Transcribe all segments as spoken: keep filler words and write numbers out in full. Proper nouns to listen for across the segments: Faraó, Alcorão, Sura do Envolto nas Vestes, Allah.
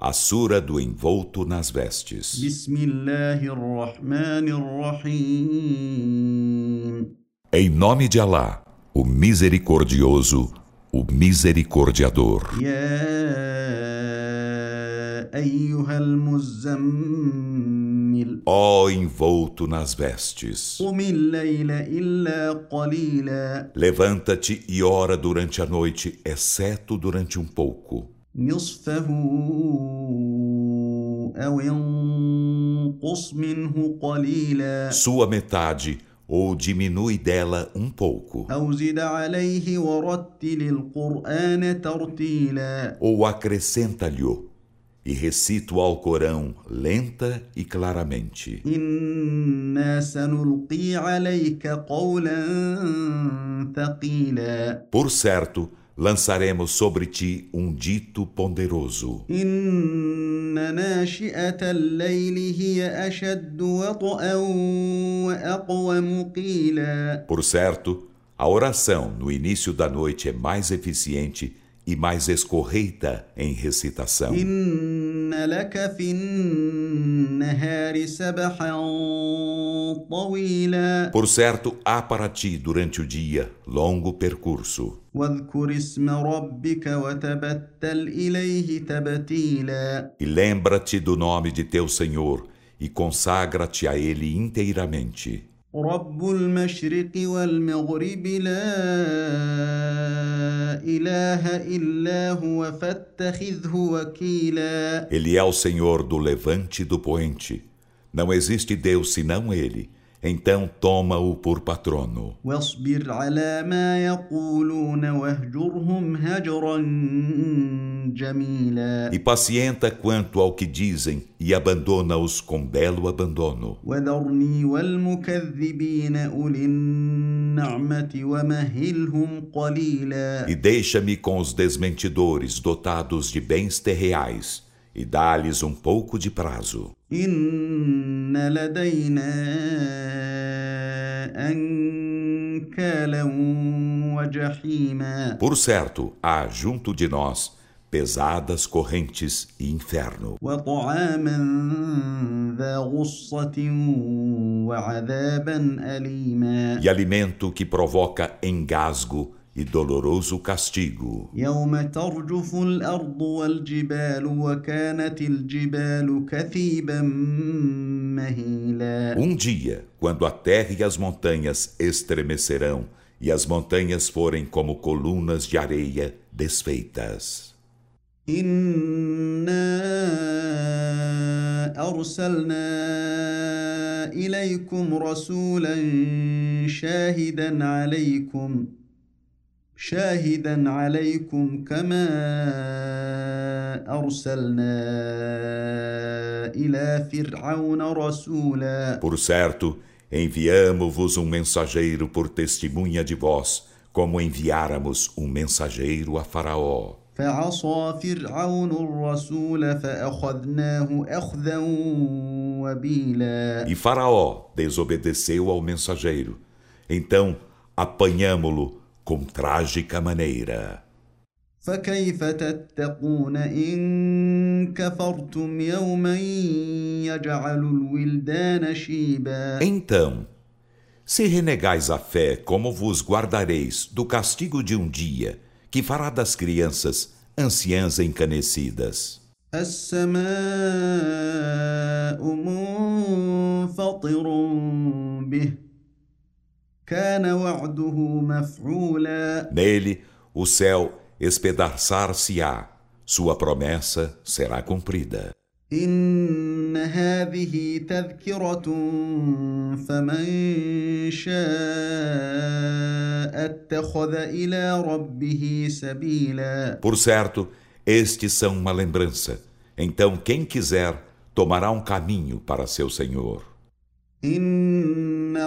A Sura do Envolto nas Vestes. Em nome de Allah, o Misericordioso, o Misericordiador. Ó envolto nas vestes, levanta-te e ora durante a noite, exceto durante um pouco. نصفه أو انقص منه قليلا. Sua metade ou diminui dela um pouco. أو زد عليه ورتل القرآن ترتيلا. Ou acrescenta-lhe e recita o Alcorão lenta e claramente. إنا سنلقي عليك قولا ثقيلا. Por certo, lançaremos sobre ti um dito ponderoso. Por certo, a oração no início da noite é mais eficiente e mais escorreita em recitação. Por certo, há para ti durante o dia longo percurso. E lembra-te do nome de teu Senhor e consagra-te a Ele inteiramente. Ele é o Senhor do levante e do poente. Não existe Deus senão Ele. Então toma-o por patrono. E pacienta quanto ao que dizem e abandona-os com belo abandono. E deixa-me com os desmentidores dotados de bens terreais e dá-lhes um pouco de prazo. Por certo, há junto de nós pesadas correntes e inferno. E alimento que provoca engasgo e doloroso castigo. Um dia, quando a terra e as montanhas estremecerão, e as montanhas forem como colunas de areia desfeitas. أَرْسَلْنَا إِلَيْكُمْ رَسُولًا شَاهِدًا عَلَيْكُمْ شاهدا عليكم كما أرسلنا إلى فرعون رسولا. Por certo, enviamo-vos um mensageiro por testemunha de vós, como enviáramos um mensageiro a Faraó. فعصى فرعون الرسول فأخذناه أخذا وبيلا. E Faraó desobedeceu ao mensageiro. Então apanhámo-lo com trágica maneira. Então, se renegais a fé, como vos guardareis do castigo de um dia, que fará das crianças anciãs encanecidas? Nele, o céu espedaçar-se-á. Sua promessa será cumprida. Por certo, estes são uma lembrança. Então, quem quiser, tomará um caminho para seu Senhor. Inna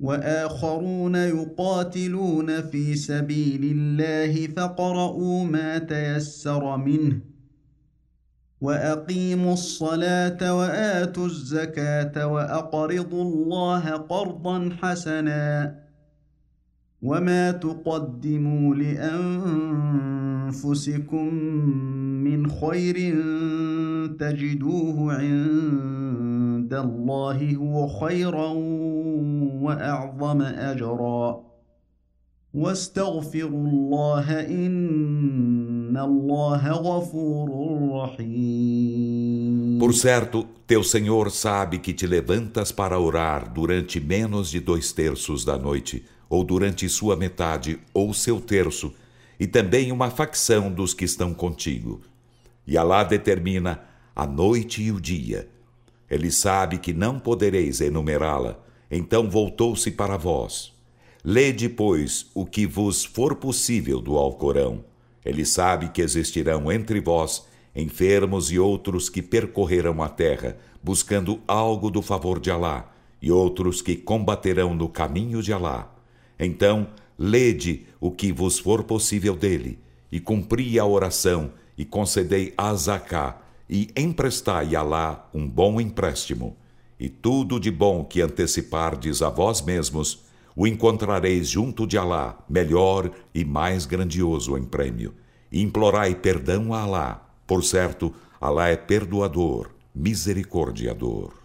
وآخرون يقاتلون في سبيل الله فاقرؤوا ما تيسر منه وأقيموا الصلاة وآتوا الزكاة وأقرضوا الله قرضا حسنا وما تقدموا لأنفسكم من خير تجدوه عند الله هو خيرا وأعظم أجرا واستغفروا الله إن Por certo, teu Senhor sabe que te levantas para orar durante menos de dois terços da noite, ou durante sua metade ou seu terço, e também uma facção dos que estão contigo. E Allah determina a noite e o dia. Ele sabe que não podereis enumerá-la, então voltou-se para vós. Lê depois o que vos for possível do Alcorão. Ele sabe que existirão entre vós enfermos e outros que percorrerão a terra, buscando algo do favor de Alá, e outros que combaterão no caminho de Alá. Então, lede o que vos for possível dele, e cumpri a oração, e concedei a zaká, e emprestai a Alá um bom empréstimo. E tudo de bom que antecipardes a vós mesmos, o encontrareis junto de Alá, melhor e mais grandioso em prêmio. E implorai perdão a Alá. Por certo, Alá é perdoador, misericordiador.